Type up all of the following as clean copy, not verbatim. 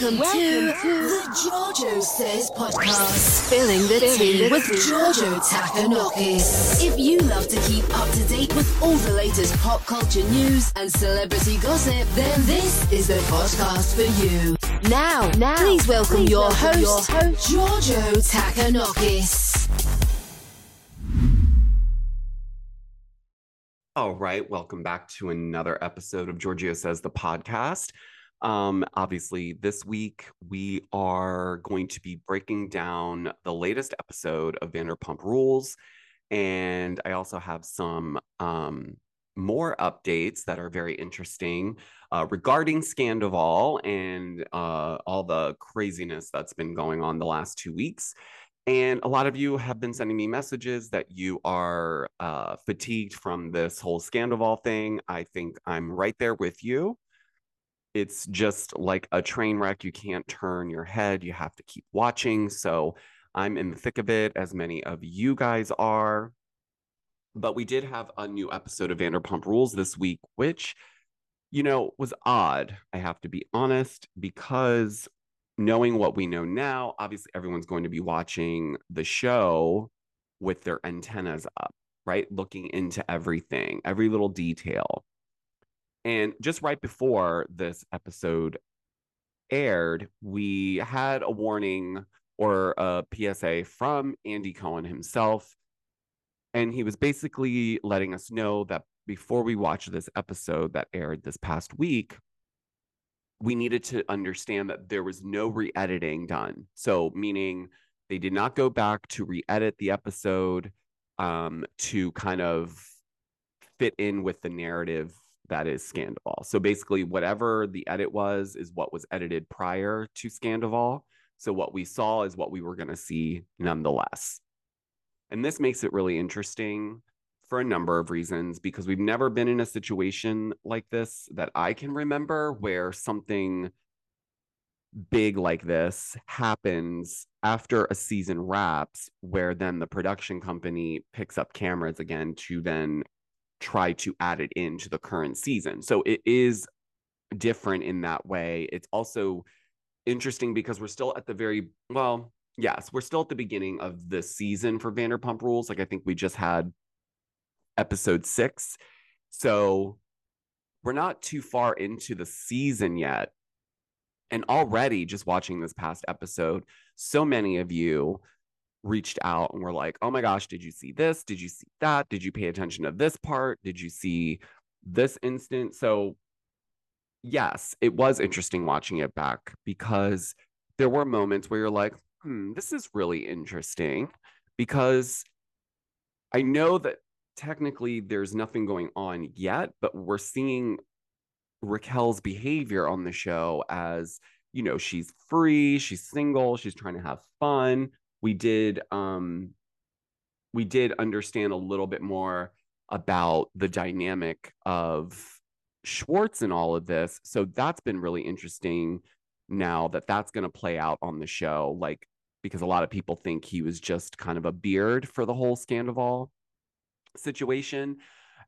Welcome to the Georgio Says podcast. Spilling the tea with Georgio Takanakis. If you love to keep up to date with all the latest pop culture news and celebrity gossip, then this is the podcast for you. Now please welcome your host, Georgio Takanakis. All right, welcome back to another episode of Georgio Says, the podcast. Obviously, this week we are going to be breaking down the latest episode of Vanderpump Rules. And I also have some more updates that are very interesting regarding Scandoval and all the craziness that's been going on the last 2 weeks. And a lot of you have been sending me messages that you are fatigued from this whole Scandoval thing. I think I'm right there with you. It's just like a train wreck. You can't turn your head. You have to keep watching. So I'm in the thick of it, as many of you guys are. But we did have a new episode of Vanderpump Rules this week, which, you know, was odd. I have to be honest, because knowing what we know now, obviously everyone's going to be watching the show with their antennas up, right? Looking into everything, every little detail. And just right before this episode aired, we had a warning or a PSA from Andy Cohen himself. And he was basically letting us know that before we watch this episode that aired this past week, we needed to understand that there was no re-editing done. So meaning they did not go back to re-edit the episode to kind of fit in with the narrative that is Scandoval. So basically whatever the edit was is what was edited prior to Scandoval. So what we saw is what we were going to see nonetheless. And this makes it really interesting for a number of reasons, because we've never been in a situation like this that I can remember where something big like this happens after a season wraps, where then the production company picks up cameras again to then try to add it into the current season. So it is different in that way. It's also interesting because we're still at the very, well, yes, we're still at the beginning of the season for Vanderpump Rules. Like I think we just had episode 6. So we're not too far into the season yet. And already just watching this past episode, so many of you reached out and were like, oh my gosh, did you see this? Did you see that? Did you pay attention to this part? Did you see this instant? So yes, it was interesting watching it back, because there were moments where you're like, this is really interesting, because I know that technically there's nothing going on yet, but we're seeing Raquel's behavior on the show as, you know, she's free, she's single, she's trying to have fun. We did understand a little bit more about the dynamic of Schwartz and all of this. So that's been really interesting now that that's going to play out on the show, like, because a lot of people think he was just kind of a beard for the whole Scandoval situation.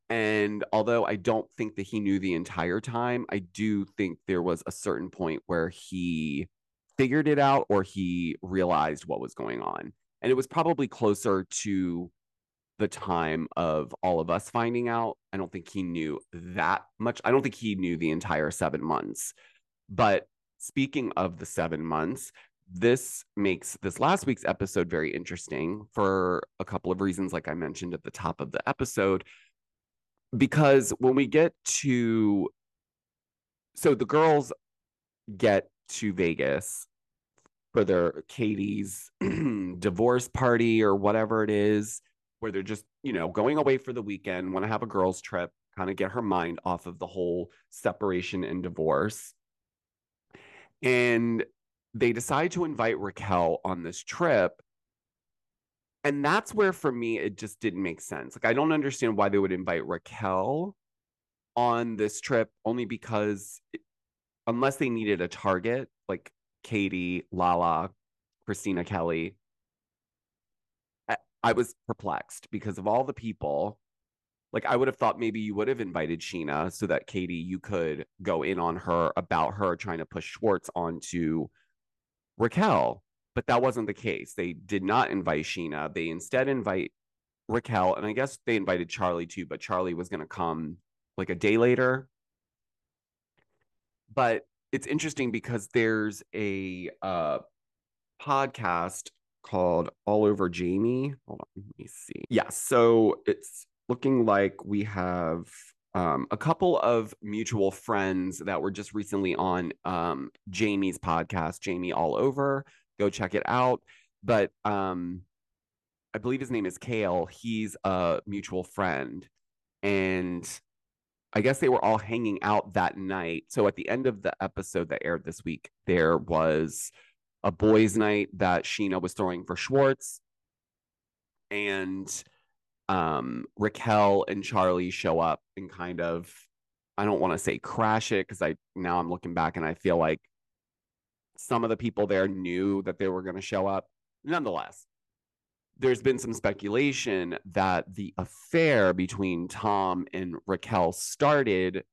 And although I don't think that he knew the entire time, I do think there was a certain point where he figured it out or he realized what was going on. And it was probably closer to the time of all of us finding out. I don't think he knew that much. I don't think he knew the entire 7 months. But speaking of the 7 months, this makes this last week's episode very interesting for a couple of reasons, like I mentioned at the top of the episode, because when we get to, so the girls get to Vegas for their Katie's divorce party or whatever it is, where they're just, you know, going away for the weekend, want to have a girls trip, kind of get her mind off of the whole separation and divorce. And they decide to invite Raquel on this trip. And that's where, for me, it just didn't make sense. Like, I don't understand why they would invite Raquel on this trip, only because unless they needed a target, like Katie, Lala, Christina Kelly, I was perplexed because of all the people Like, I would have thought maybe you would have invited Sheena so that, Katie, you could go in on her about her trying to push Schwartz onto Raquel. But that wasn't the case. They did not invite Sheena. They instead invite Raquel. And I guess they invited Charli too, but Charli was going to come like a day later. But it's interesting because there's a podcast called Allover Jamie. Hold on, let me see. Yeah, so it's looking like we have a couple of mutual friends that were just recently on Jamie's podcast, Jamie Allover. Go check it out. But I believe his name is Kale. He's a mutual friend. And I guess they were all hanging out that night. So at the end of the episode that aired this week, there was a boys' night that Sheena was throwing for Schwartz. And Raquel and Charli show up and kind of, I don't want to say crash it, because now I'm looking back and I feel like some of the people there knew that they were going to show up. Nonetheless, there's been some speculation that the affair between Tom and Raquel started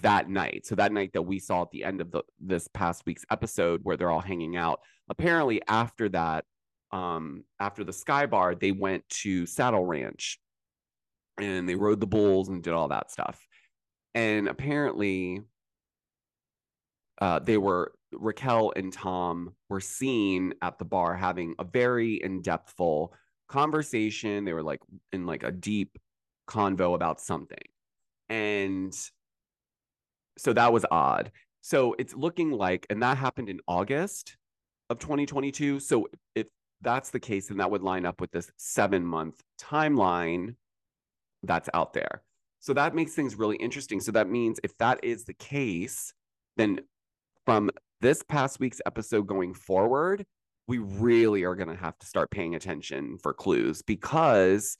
that night. So that night that we saw at the end of this past week's episode where they're all hanging out. Apparently after that, after the Sky Bar, they went to Saddle Ranch and they rode the bulls and did all that stuff. And apparently Raquel and Tom were seen at the bar having a very in-depthful conversation. They were like in like a deep convo about something. And so that was odd. So it's looking like, and that happened in August of 2022. So if that's the case, then that would line up with this 7-month timeline that's out there. So that makes things really interesting. So that means if that is the case, then from this past week's episode going forward, we really are going to have to start paying attention for clues, because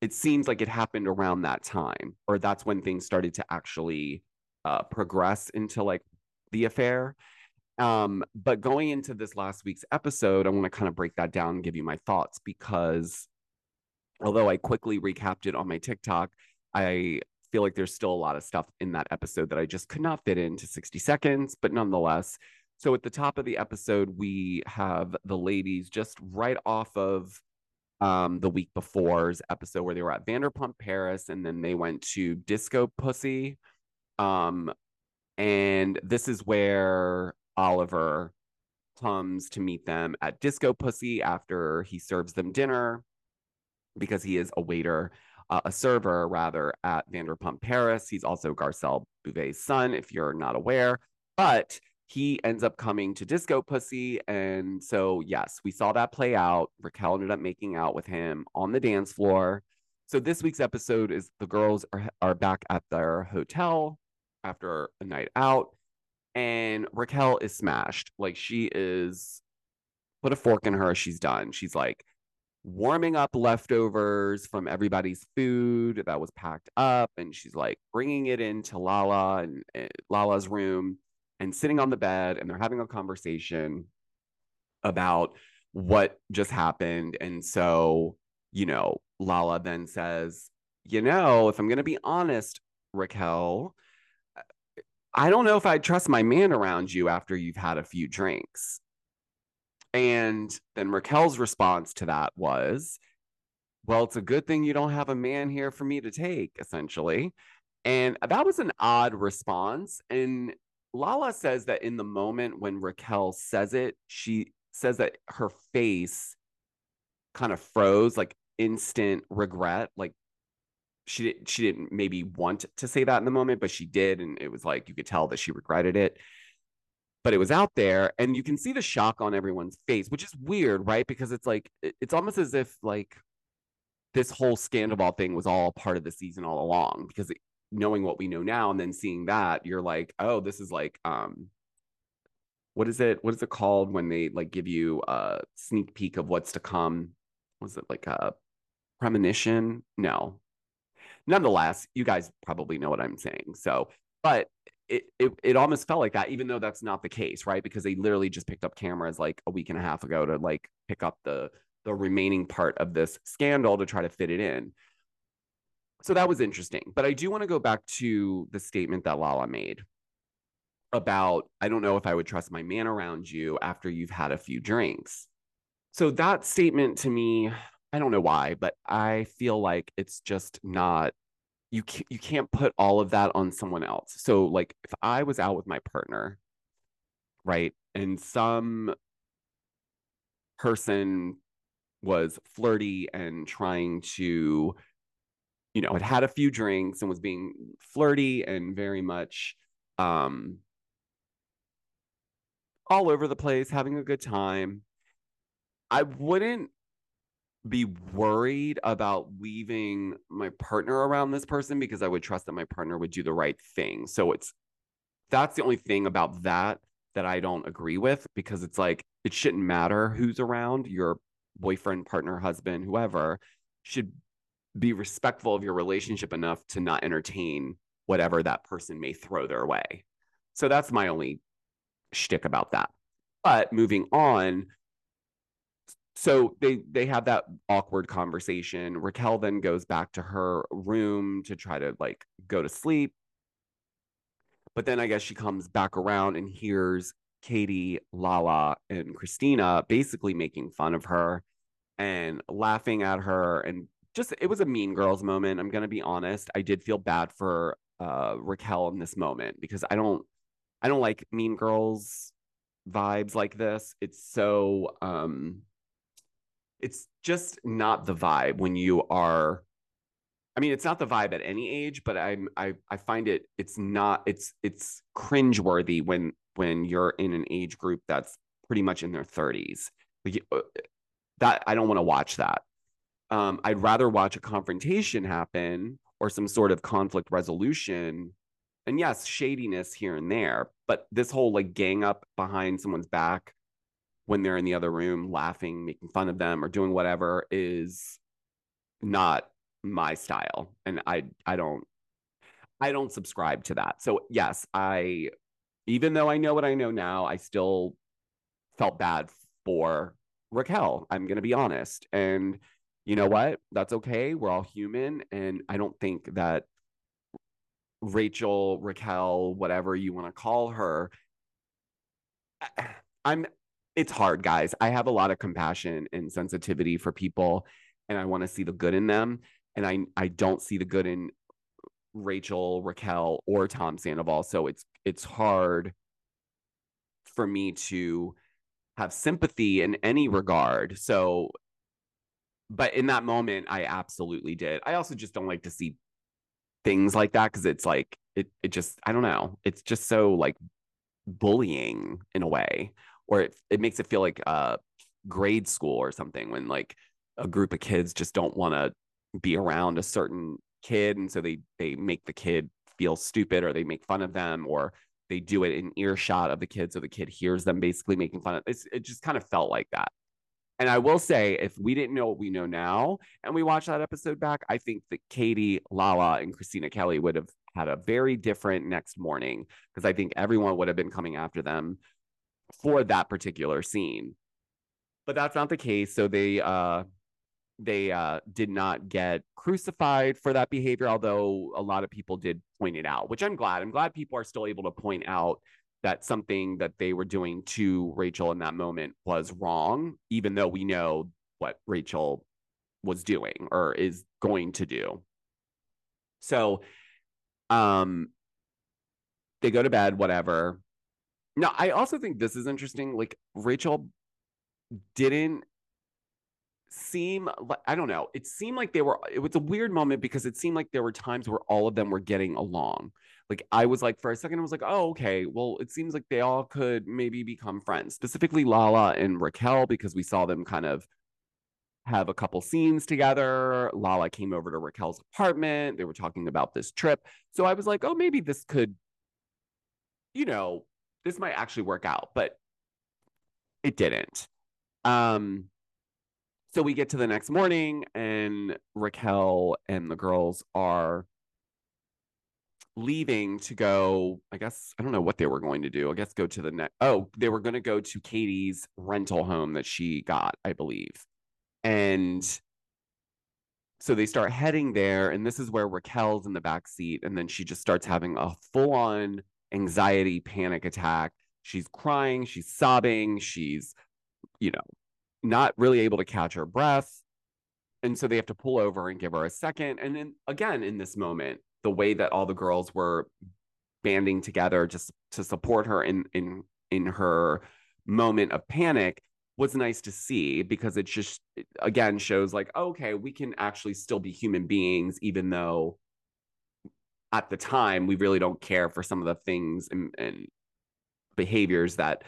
it seems like it happened around that time, or that's when things started to actually progress into like the affair. But going into this last week's episode, I want to kind of break that down and give you my thoughts, because although I quickly recapped it on my TikTok, I feel like there's still a lot of stuff in that episode that I just could not fit into 60 seconds, but nonetheless. So at the top of the episode, we have the ladies just right off of the week before's episode where they were at Vanderpump Paris, and then they went to Disco Pussy. And this is where Oliver comes to meet them at Disco Pussy after he serves them dinner, because he is a server at Vanderpump Paris. He's also Garcelle Bouvet's son, if you're not aware, but he ends up coming to Disco Pussy. And so, yes, we saw that play out. Raquel ended up making out with him on the dance floor. So this week's episode is the girls are back at their hotel after a night out. And Raquel is smashed. Like, she is, put a fork in her. She's done. She's like warming up leftovers from everybody's food that was packed up. And she's like bringing it into Lala and Lala's room, and sitting on the bed, and they're having a conversation about what just happened. And so, you know, Lala then says, you know, if I'm going to be honest, Raquel, I don't know if I trust my man around you after you've had a few drinks. And then Raquel's response to that was, well, it's a good thing you don't have a man here for me to take, essentially. And that was an odd response. And Lala says that in the moment when Raquel says it, she says that her face kind of froze, like instant regret. Like she didn't maybe want to say that in the moment, but she did. And it was like, you could tell that she regretted it, but it was out there, and you can see the shock on everyone's face, which is weird, right? Because it's like, it's almost as if like this whole Scandoval thing was all part of the season all along, because knowing what we know now and then seeing that, you're like, oh, this is like, what is it called when they like give you a sneak peek of what's to come? Was it like a premonition? No. Nonetheless, you guys probably know what I'm saying. So, but it almost felt like that, even though that's not the case, right? Because they literally just picked up cameras like a week and a half ago to like pick up the remaining part of this scandal to try to fit it in. So that was interesting. But I do want to go back to the statement that Lala made about, I don't know if I would trust my man around you after you've had a few drinks. So that statement to me, I don't know why, but I feel like it's just not, you can't put all of that on someone else. So like if I was out with my partner, right, and some person was flirty and trying to, you know, had had a few drinks and was being flirty and very much all over the place, having a good time, I wouldn't be worried about leaving my partner around this person because I would trust that my partner would do the right thing. So that's the only thing about that I don't agree with, because it's like, it shouldn't matter who's around. Your boyfriend, partner, husband, whoever should be respectful of your relationship enough to not entertain whatever that person may throw their way. So that's my only shtick about that. But moving on, so they have that awkward conversation. Raquel then goes back to her room to try to like go to sleep. But then I guess she comes back around and hears Katie, Lala, and Christina basically making fun of her and laughing at her. And just, it was a Mean Girls moment. I'm going to be honest. I did feel bad for Raquel in this moment because I don't like Mean Girls vibes like this. It's so, it's just not the vibe when you are, I mean, it's not the vibe at any age, but I find it's cringeworthy when you're in an age group that's pretty much in their 30s. Like, that I don't want to watch that. I'd rather watch a confrontation happen or some sort of conflict resolution. And yes, shadiness here and there, but this whole like gang up behind someone's back when they're in the other room laughing, making fun of them or doing whatever is not my style. And I don't subscribe to that. So yes, even though I know what I know now, I still felt bad for Raquel. I'm going to be honest. And you know what? That's okay. We're all human. And I don't think that Rachel, Raquel, whatever you want to call her, it's hard, guys. I have a lot of compassion and sensitivity for people, and I want to see the good in them. And I don't see the good in Rachel, Raquel, or Tom Sandoval. So it's hard for me to have sympathy in any regard. So, but in that moment, I absolutely did. I also just don't like to see things like that because it's like, it just, I don't know. It's just so like bullying in a way, or it makes it feel like grade school or something when like a group of kids just don't want to be around a certain kid. And so they make the kid feel stupid, or they make fun of them, or they do it in earshot of the kid. So the kid hears them basically making fun of it. It just kind of felt like that. And I will say, if we didn't know what we know now and we watched that episode back, I think that Katie, Lala, and Christina Kelly would have had a very different next morning, because I think everyone would have been coming after them for that particular scene. But that's not the case. So they did not get crucified for that behavior, although a lot of people did point it out, which I'm glad. I'm glad people are still able to point out that something that they were doing to Rachel in that moment was wrong, even though we know what Rachel was doing or is going to do. So they go to bed, whatever. Now, I also think this is interesting. Like, Rachel didn't seem like, I don't know, it seemed like it was a weird moment, because it seemed like there were times where all of them were getting along. Like, I was like, for a second, I was like, oh, okay, well, it seems like they all could maybe become friends, specifically Lala and Raquel, because we saw them kind of have a couple scenes together. Lala came over to Raquel's apartment. They were talking about this trip. So I was like, oh, maybe this could, you know, this might actually work out, but it didn't. So we get to the next morning, and Raquel and the girls are leaving to go, I guess, I don't know what they were going to do. I guess go to the next. Oh, they were going to go to Katie's rental home that she got, I believe. And So they start heading there, and this is where Raquel's in the back seat, and then she just starts having a full-on anxiety panic attack. She's crying, she's sobbing, she's, you know, not really able to catch her breath. And so they have to pull over and give her a second. And then again, in this moment, the way that all the girls were banding together just to support her in her moment of panic was nice to see, because it just, again, shows like, okay, we can actually still be human beings, even though at the time we really don't care for some of the things and behaviors that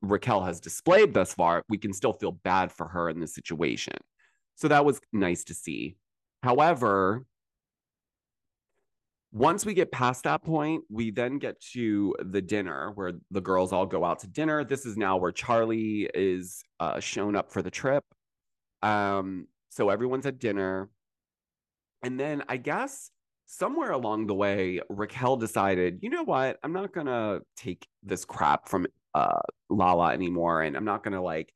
Raquel has displayed thus far. We can still feel bad for her in this situation. So that was nice to see. However, once we get past that point, we then get to the dinner where the girls all go out to dinner. This is now where Charli is shown up for the trip. So everyone's at dinner. And then I guess somewhere along the way, Raquel decided, you know what? I'm not going to take this crap from Lala anymore. And I'm not going to like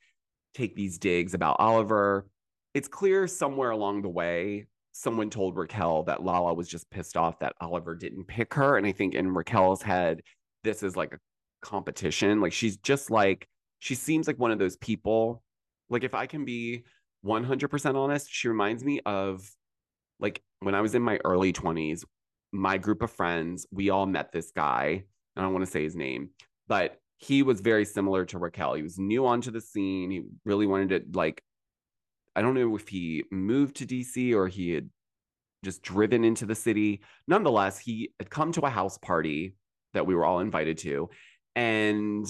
take these digs about Oliver. It's clear somewhere along the way, someone told Raquel that Lala was just pissed off that Oliver didn't pick her. And I think in Raquel's head, this is like a competition. Like, she's just like, she seems like one of those people. Like, if I can be 100% honest, she reminds me of like when I was in my early 20s, my group of friends, we all met this guy. I don't want to say his name, but he was very similar to Raquel. He was new onto the scene. He really wanted to like, I don't know if he moved to DC or he had just driven into the city. Nonetheless, he had come to a house party that we were all invited to, and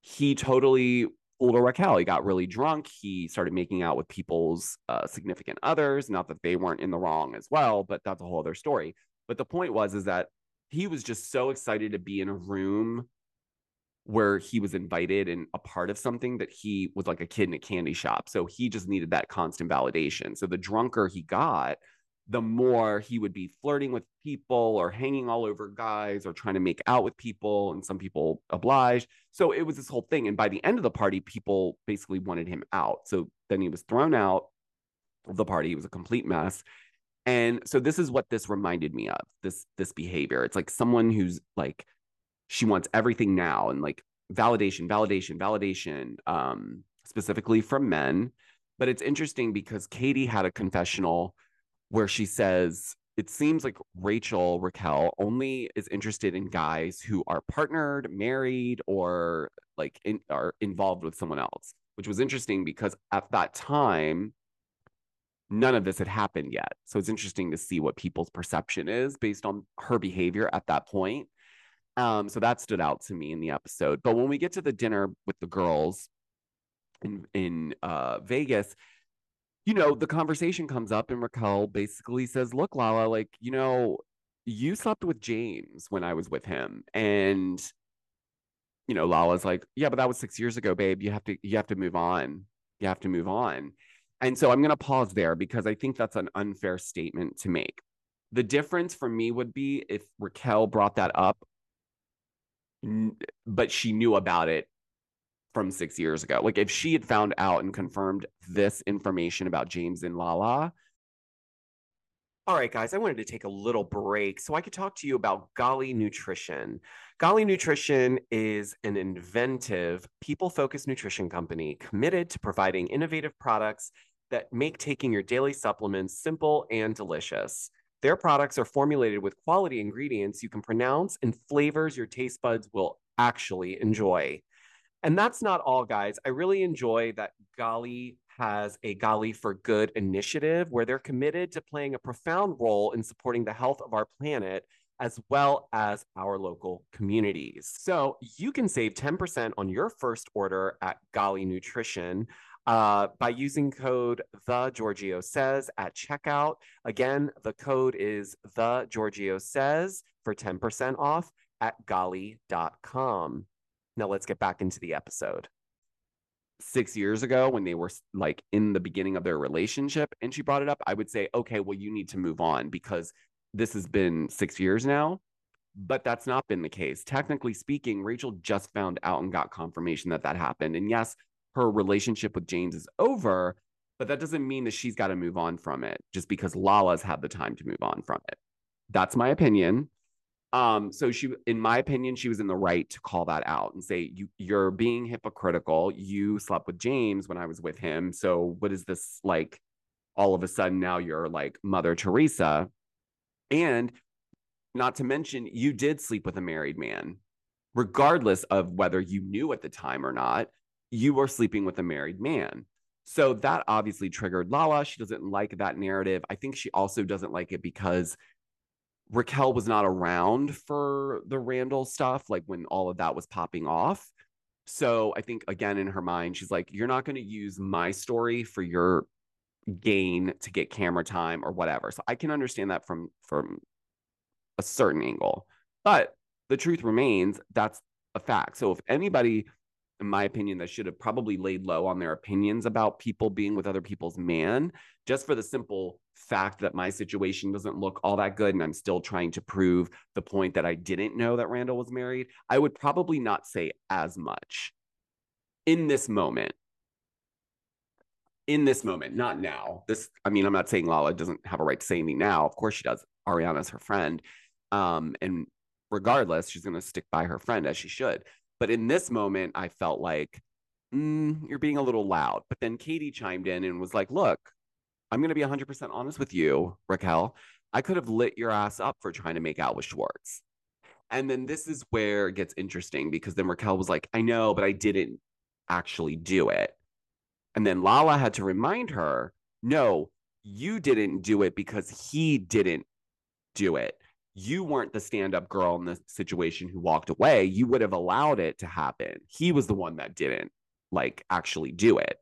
he totally fooled Raquel. He got really drunk. He started making out with people's significant others. Not that they weren't in the wrong as well, but that's a whole other story. But the point was, is that he was just so excited to be in a room where he was invited and a part of something that he was like a kid in a candy shop. So he just needed that constant validation. So the drunker he got, the more he would be flirting with people or hanging all over guys or trying to make out with people. And some people obliged. So it was this whole thing. And by the end of the party, people basically wanted him out. So then he was thrown out of the party. It was a complete mess. And so this is what this reminded me of, this behavior. It's like someone who's like, she wants everything now and like validation, specifically from men. But it's interesting because Katie had a confessional where she says, it seems like Raquel only is interested in guys who are partnered, married, or like are involved with someone else, which was interesting because at that time, none of this had happened yet. So it's interesting to see what people's perception is based on her behavior at that point. So that stood out to me in the episode. But when we get to the dinner with the girls in Vegas, you know, the conversation comes up and Raquel basically says, look, Lala, like, you know, you slept with James when I was with him. And, you know, Lala's like, yeah, but that was 6 years ago, babe. You have to move on. You have to move on. And so I'm going to pause there because I think that's an unfair statement to make. The difference for me would be if Raquel brought that up, but she knew about it from 6 years ago. Like, if she had found out and confirmed this information about James and Lala. All right, guys, I wanted to take a little break so I could talk to you about Gali Nutrition. Gali Nutrition is an inventive, people-focused nutrition company committed to providing innovative products that make taking your daily supplements simple and delicious. Their products are formulated with quality ingredients you can pronounce and flavors your taste buds will actually enjoy. And that's not all, guys. I really enjoy that Gali has a Gali for Good initiative where they're committed to playing a profound role in supporting the health of our planet as well as our local communities. So you can save 10% on your first order at Gali Nutrition by using code TheGeorgioSays at checkout. Again, the code is TheGeorgioSays for 10% off at Gali.com. Now let's get back into the episode. 6 years ago when they were like in the beginning of their relationship and she brought it up, I would say, okay, well, you need to move on because this has been 6 years now. But that's not been the case. Technically speaking, Rachel just found out and got confirmation that happened. And yes, her relationship with James is over, But that doesn't mean that she's got to move on from it just because Lala's had the time to move on from it. That's my opinion. So she, in my opinion, she was in the right to call that out and say, you're being hypocritical. You slept with James when I was with him. So what is this like? All of a sudden now you're like Mother Teresa. And not to mention, you did sleep with a married man, regardless of whether you knew at the time or not, you were sleeping with a married man. So that obviously triggered Lala. She doesn't like that narrative. I think she also doesn't like it because Raquel was not around for the Randall stuff, like when all of that was popping off. So I think, again, in her mind, she's like, you're not going to use my story for your gain to get camera time or whatever. So I can understand that from a certain angle. But the truth remains, that's a fact. So if anybody, in my opinion, that should have probably laid low on their opinions about people being with other people's man, just for the simple fact that my situation doesn't look all that good and I'm still trying to prove the point that I didn't know that Randall was married, I would probably not say as much in this moment. In this moment, not now. This, I mean, I'm not saying Lala doesn't have a right to say anything now. Of course she does. Ariana's her friend. And regardless, she's going to stick by her friend as she should. But in this moment, I felt like, you're being a little loud. But then Katie chimed in and was like, look, I'm going to be 100% honest with you, Raquel. I could have lit your ass up for trying to make out with Schwartz. And then this is where it gets interesting, because then Raquel was like, I know, but I didn't actually do it. And then Lala had to remind her, no, you didn't do it because he didn't do it. You weren't the stand-up girl in the situation who walked away. You would have allowed it to happen. He was the one that didn't like actually do it.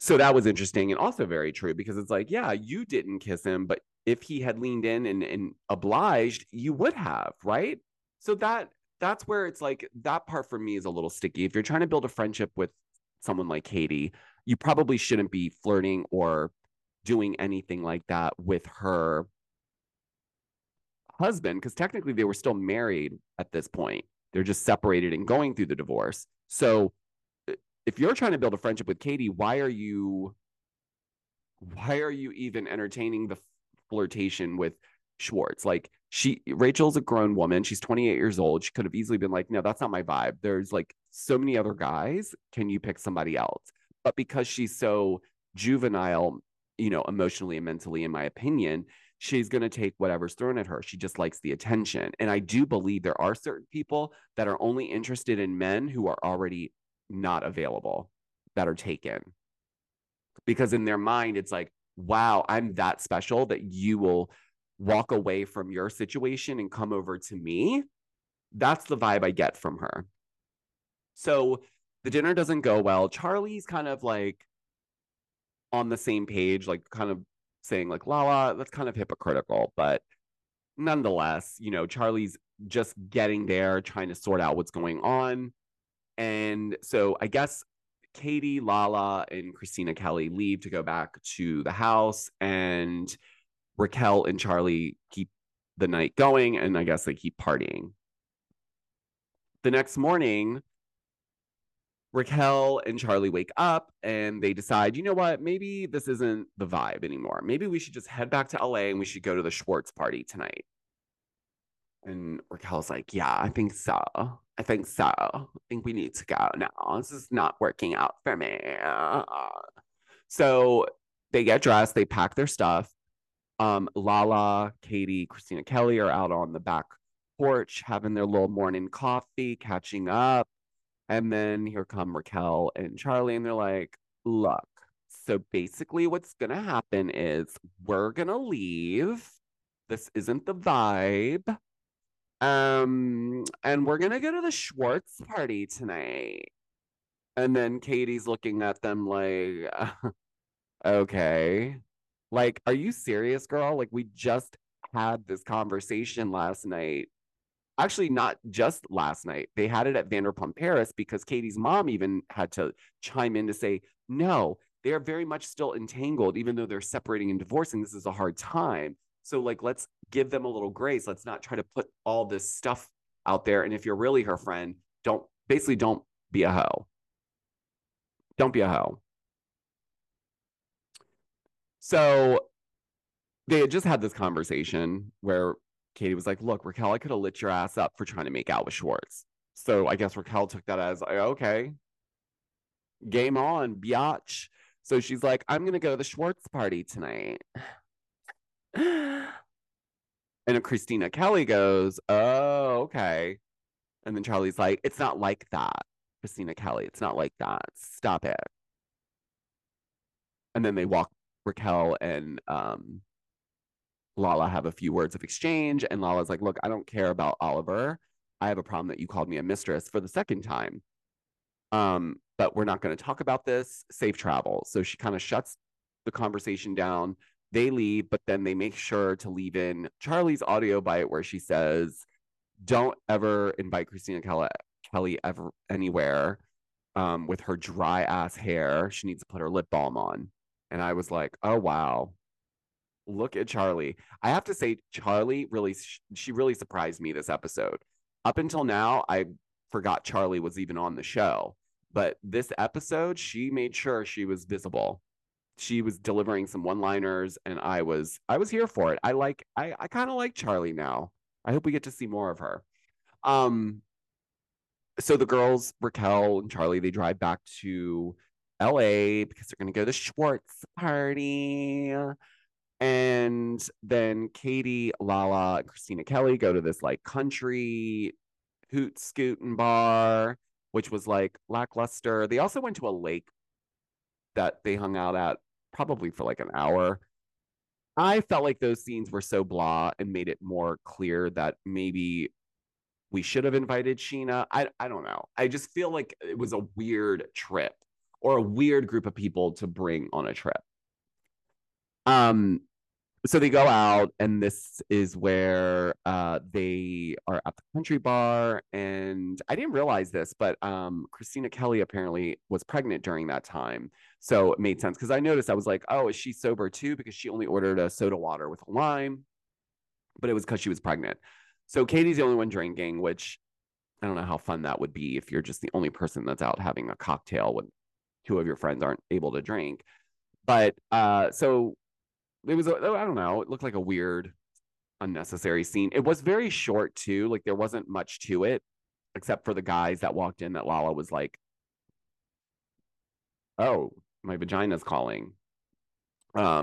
So that was interesting and also very true, because it's like, yeah, you didn't kiss him, but if he had leaned in and obliged, you would have, right? So that's where it's like, that part for me is a little sticky. If you're trying to build a friendship with someone like Katie, you probably shouldn't be flirting or doing anything like that with her husband, because technically they were still married at this point. They're just separated and going through the divorce. So if you're trying to build a friendship with Katie, why are you even entertaining the flirtation with Schwartz? Like, Rachel's a grown woman. She's 28 years old. She could have easily been like, no, that's not my vibe. There's like so many other guys. Can you pick somebody else? But because she's so juvenile, you know, emotionally and mentally, in my opinion, she's going to take whatever's thrown at her. She just likes the attention. And I do believe there are certain people that are only interested in men who are already not available, that are taken. Because in their mind, it's like, wow, I'm that special that you will walk away from your situation and come over to me. That's the vibe I get from her. So the dinner doesn't go well. Charlie's kind of like on the same page, like kind of saying like, Lala, that's kind of hypocritical, but nonetheless, you know, Charlie's just getting there, trying to sort out what's going on. And so I guess Katie, Lala, and Christina Kelly leave to go back to the house, and Raquel and Charli keep the night going, and I guess they keep partying. The next morning, Raquel and Charli wake up and they decide, you know what, maybe this isn't the vibe anymore. Maybe we should just head back to LA and we should go to the Schwartz party tonight. And Raquel's like, yeah, I think so. I think we need to go now. This is not working out for me. So they get dressed. They pack their stuff. Lala, Katie, Christina Kelly are out on the back porch having their little morning coffee, catching up. And then here come Raquel and Charli, and they're like, look, so basically what's going to happen is we're going to leave. This isn't the vibe. And we're going to go to the Schwartz party tonight. And then Katie's looking at them like, okay, like, are you serious, girl? Like, we just had this conversation last night. Actually, not just last night. They had it at Vanderpump Paris, because Katie's mom even had to chime in to say, no, they are very much still entangled, even though they're separating and divorcing. This is a hard time. So like, let's give them a little grace. Let's not try to put all this stuff out there. And if you're really her friend, don't be a hoe. So they had just had this conversation where Katie was like, look, Raquel, I could have lit your ass up for trying to make out with Schwartz. So I guess Raquel took that as, okay, game on, biatch. So she's like, I'm going to go to the Schwartz party tonight. And Christina Kelly goes, oh, okay. And then Charlie's like, it's not like that, Christina Kelly. It's not like that. Stop it. And then they walk, Raquel and Lala have a few words of exchange. And Lala's like, look, I don't care about Oliver. I have a problem that you called me a mistress for the second time. But we're not going to talk about this. Safe travel. So she kind of shuts the conversation down. They leave, but then they make sure to leave in Charlie's audio bite where she says, don't ever invite Christina Kelly ever anywhere with her dry ass hair. She needs to put her lip balm on. And I was like, oh, wow. Look at Charli. I have to say, Charli really, she really surprised me this episode. Up until now, I forgot Charli was even on the show. But this episode, she made sure she was visible. She was delivering some one-liners, and I was here for it. I kind of like Charli now. I hope we get to see more of her. So the girls, Raquel and Charli, they drive back to LA because they're going to go to the Schwartz party. And then Katie, Lala, and Christina Kelly go to this like country hoot scootin' bar, which was like lackluster. They also went to a lake that they hung out at probably for like an hour. I felt like those scenes were so blah and made it more clear that maybe we should have invited Sheena. I don't know. I just feel like it was a weird trip or a weird group of people to bring on a trip. So they go out, and this is where they are at the country bar. And I didn't realize this, but Christina Kelly apparently was pregnant during that time. So it made sense because I noticed, I was like, oh, is she sober too? Because she only ordered a soda water with a lime, but it was because she was pregnant. So Katie's the only one drinking, which I don't know how fun that would be if you're just the only person that's out having a cocktail when two of your friends aren't able to drink. But so it was, I don't know, it looked like a weird, unnecessary scene. It was very short, too. Like, there wasn't much to it, except for the guys that walked in that Lala was like, oh, my vagina's calling.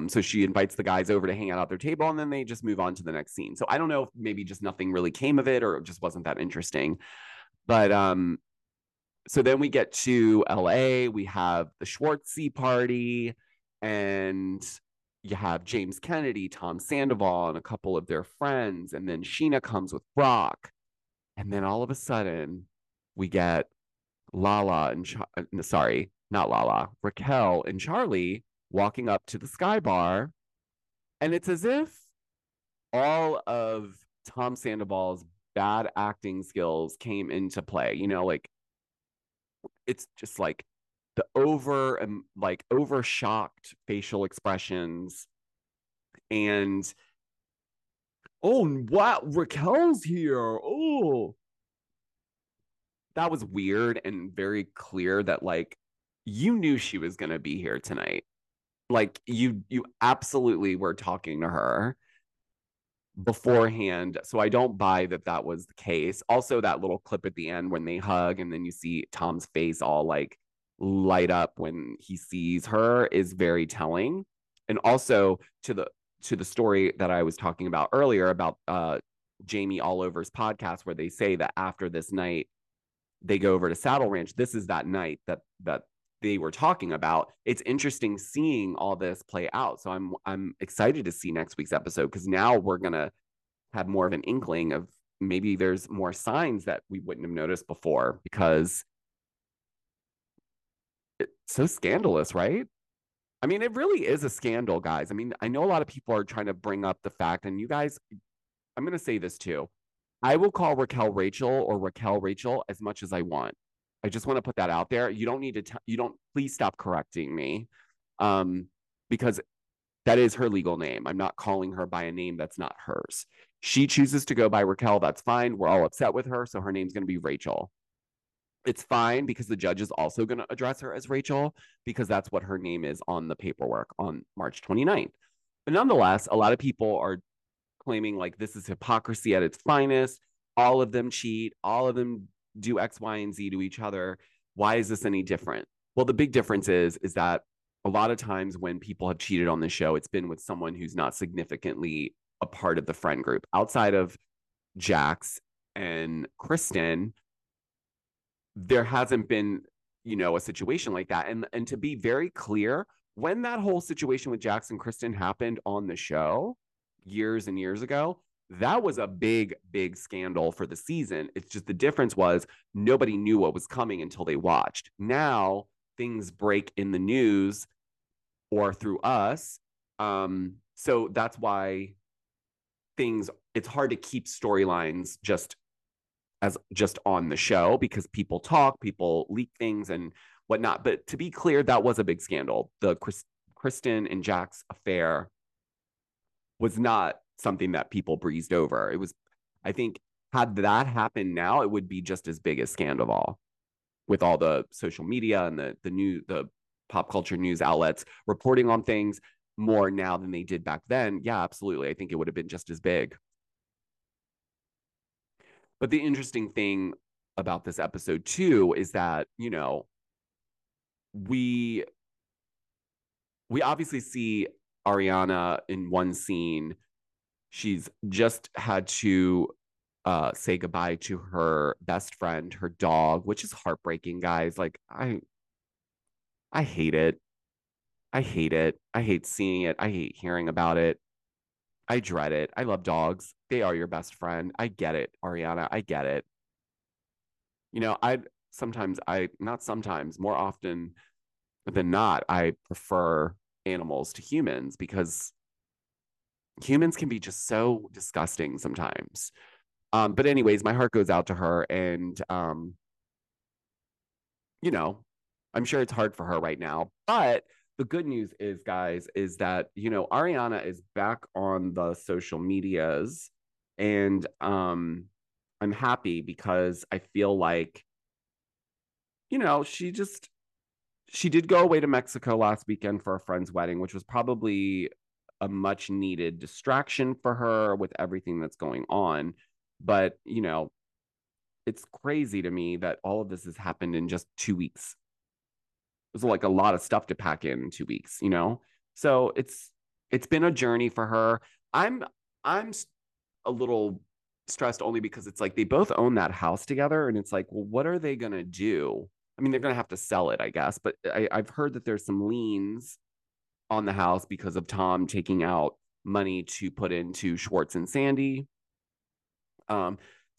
So she invites the guys over to hang out at their table, and then they just move on to the next scene. So I don't know if maybe just nothing really came of it, or it just wasn't that interesting. But so then we get to L.A. We have the Schwartzy party, and you have James Kennedy, Tom Sandoval, and a couple of their friends. And then Sheena comes with Brock. And then all of a sudden, we get Lala and Raquel and Charli walking up to the Sky Bar. And it's as if all of Tom Sandoval's bad acting skills came into play. You know, like, it's just like the overshocked facial expressions, and oh wow, Raquel's here. Oh, that was weird and very clear that like you knew she was gonna be here tonight. Like you absolutely were talking to her beforehand. So I don't buy that was the case. Also, that little clip at the end when they hug and then you see Tom's face all like light up when he sees her is very telling. And also to the story that I was talking about earlier about Jamie Allover's podcast, where they say that after this night they go over to Saddle Ranch. This is that night that they were talking about. It's interesting seeing all this play out. So I'm excited to see next week's episode, because now we're gonna have more of an inkling of maybe there's more signs that we wouldn't have noticed before, because it's so scandalous, right? I mean, it really is a scandal, guys. I mean, I know a lot of people are trying to bring up the fact, and you guys, I'm going to say this too. I will call Raquel Rachel or Raquel Rachel as much as I want. I just want to put that out there. You don't need to please stop correcting me, because that is her legal name. I'm not calling her by a name that's not hers. She chooses to go by Raquel. That's fine. We're all upset with her, so her name's going to be Rachel. It's fine because the judge is also going to address her as Rachel because that's what her name is on the paperwork on March 29th. But nonetheless, a lot of people are claiming like this is hypocrisy at its finest. All of them cheat. All of them do X, Y, and Z to each other. Why is this any different? Well, the big difference is that a lot of times when people have cheated on the show, it's been with someone who's not significantly a part of the friend group. Outside of Jax and Kristen, there hasn't been, you know, a situation like that. And to be very clear, when that whole situation with Jax and Kristen happened on the show years and years ago, that was a big, big scandal for the season. It's just the difference was nobody knew what was coming until they watched. Now things break in the news or through us. So that's why it's hard to keep storylines just on the show because people talk, people leak things and whatnot. But to be clear, that was a big scandal. The Kristen and Jax affair was not something that people breezed over. It was, I think, had that happened now, it would be just as big as Scandoval with all the social media and the pop culture news outlets reporting on things more now than they did back then. Yeah, absolutely. I think it would have been just as big. But the interesting thing about this episode too is that, you know, we obviously see Ariana in one scene. She's just had to say goodbye to her best friend, her dog, which is heartbreaking, guys. Like, I hate it. I hate it. I hate seeing it. I hate hearing about it. I dread it. I love dogs. They are your best friend. I get it, Ariana. I get it. You know, more often than not, I prefer animals to humans because humans can be just so disgusting sometimes. But anyways, my heart goes out to her and, you know, I'm sure it's hard for her right now, but the good news is, guys, is that, you know, Ariana is back on the social medias and I'm happy because I feel like, you know, she did go away to Mexico last weekend for a friend's wedding, which was probably a much needed distraction for her with everything that's going on. But, you know, it's crazy to me that all of this has happened in just 2 weeks. It was like a lot of stuff to pack in 2 weeks, you know? So it's been a journey for her. I'm a little stressed only because it's like they both own that house together. And it's like, well, what are they going to do? I mean, they're going to have to sell it, I guess. But I've heard that there's some liens on the house because of Tom taking out money to put into Schwartz and Sandy. So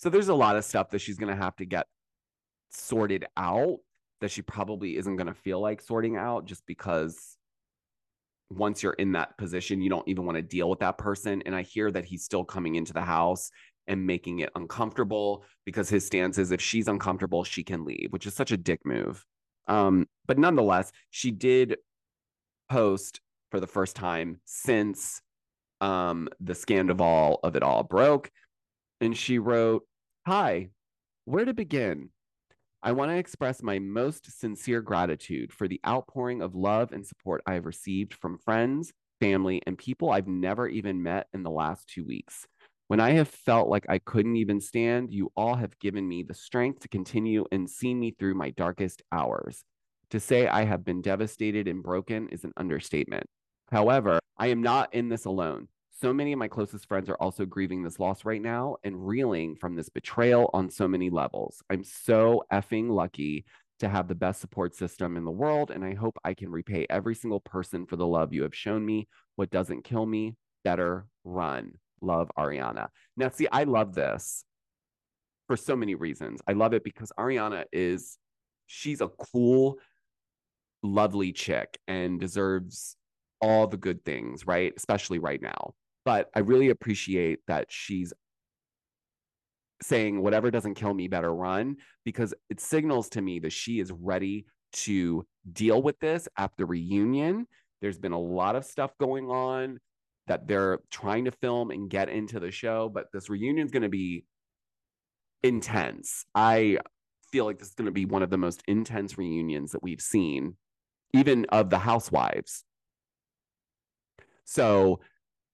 there's a lot of stuff that she's going to have to get sorted out that she probably isn't going to feel like sorting out just because once you're in that position, you don't even want to deal with that person. And I hear that he's still coming into the house and making it uncomfortable because his stance is if she's uncomfortable, she can leave, which is such a dick move. But nonetheless, she did post for the first time since the Scandoval of it all broke. And she wrote, "Hi, where to begin? I want to express my most sincere gratitude for the outpouring of love and support I have received from friends, family, and people I've never even met in the last 2 weeks. When I have felt like I couldn't even stand, you all have given me the strength to continue and see me through my darkest hours. To say I have been devastated and broken is an understatement. However, I am not in this alone. So many of my closest friends are also grieving this loss right now and reeling from this betrayal on so many levels. I'm so effing lucky to have the best support system in the world, and I hope I can repay every single person for the love you have shown me. What doesn't kill me, better run. Love, Ariana." Now, see, I love this for so many reasons. I love it because Ariana she's a cool, lovely chick and deserves all the good things, right? Especially right now. But I really appreciate that she's saying whatever doesn't kill me, better run, because it signals to me that she is ready to deal with this after reunion. There's been a lot of stuff going on that they're trying to film and get into the show, but this reunion is going to be intense. I feel like this is going to be one of the most intense reunions that we've seen, even of the housewives. So,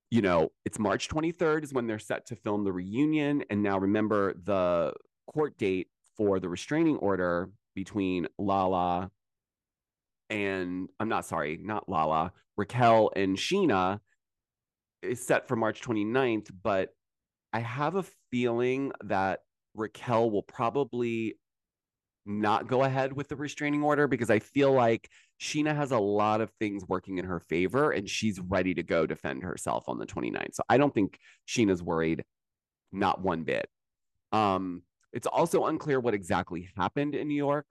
you know, it's March 23rd is when they're set to film the reunion. And now remember, the court date for the restraining order between Lala and, I'm not sorry, not Lala, Raquel and Sheena is set for March 29th. But I have a feeling that Raquel will probably not go ahead with the restraining order, because I feel like Sheena has a lot of things working in her favor and she's ready to go defend herself on the 29th. So I don't think Sheena's worried, not one bit. It's also unclear what exactly happened in New York.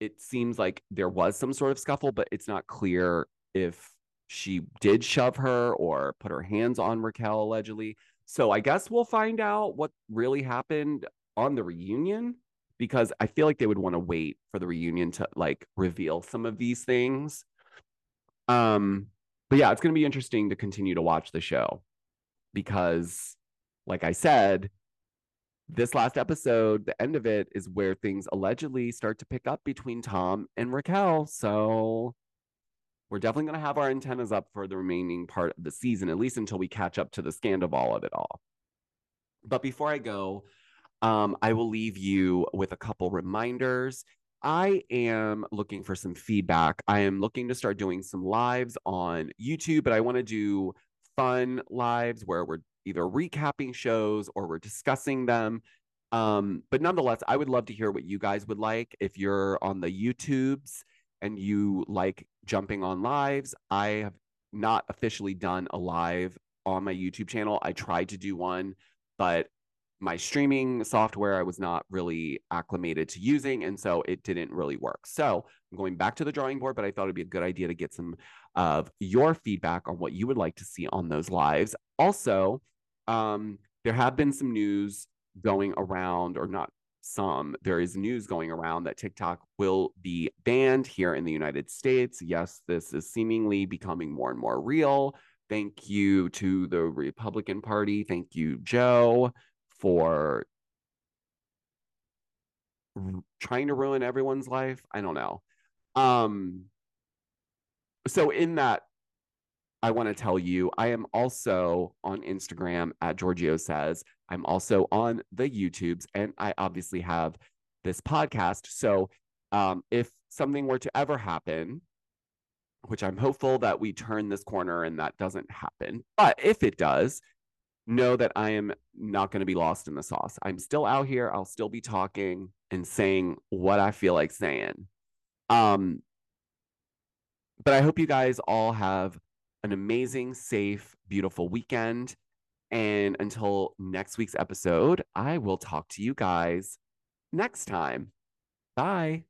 It seems like there was some sort of scuffle, but it's not clear if she did shove her or put her hands on Raquel allegedly. So I guess we'll find out what really happened on the reunion, because I feel like they would want to wait for the reunion to like reveal some of these things. But yeah, it's going to be interesting to continue to watch the show, because like I said, this last episode, the end of it is where things allegedly start to pick up between Tom and Raquel. So we're definitely going to have our antennas up for the remaining part of the season, at least until we catch up to the Scandoval of it all. But before I go, I will leave you with a couple reminders. I am looking for some feedback. I am looking to start doing some lives on YouTube, but I want to do fun lives where we're either recapping shows or we're discussing them. But nonetheless, I would love to hear what you guys would like. If you're on the YouTubes and you like jumping on lives, I have not officially done a live on my YouTube channel. I tried to do one, but my streaming software I was not really acclimated to using, and so it didn't really work. So I'm going back to the drawing board, but I thought it'd be a good idea to get some of your feedback on what you would like to see on those lives. Also, there have been some news going around, or not some, there is news going around that TikTok will be banned here in the United States. Yes, this is seemingly becoming more and more real. Thank you to the Republican Party. Thank you, Joe, for trying to ruin everyone's life. I don't know. So in that, I want to tell you, I am also on Instagram at Georgio Says. I'm also on the YouTubes, and I obviously have this podcast. So if something were to ever happen, which I'm hopeful that we turn this corner and that doesn't happen, but if it does, know that I am not going to be lost in the sauce. I'm still out here. I'll still be talking and saying what I feel like saying. But I hope you guys all have an amazing, safe, beautiful weekend. And until next week's episode, I will talk to you guys next time. Bye.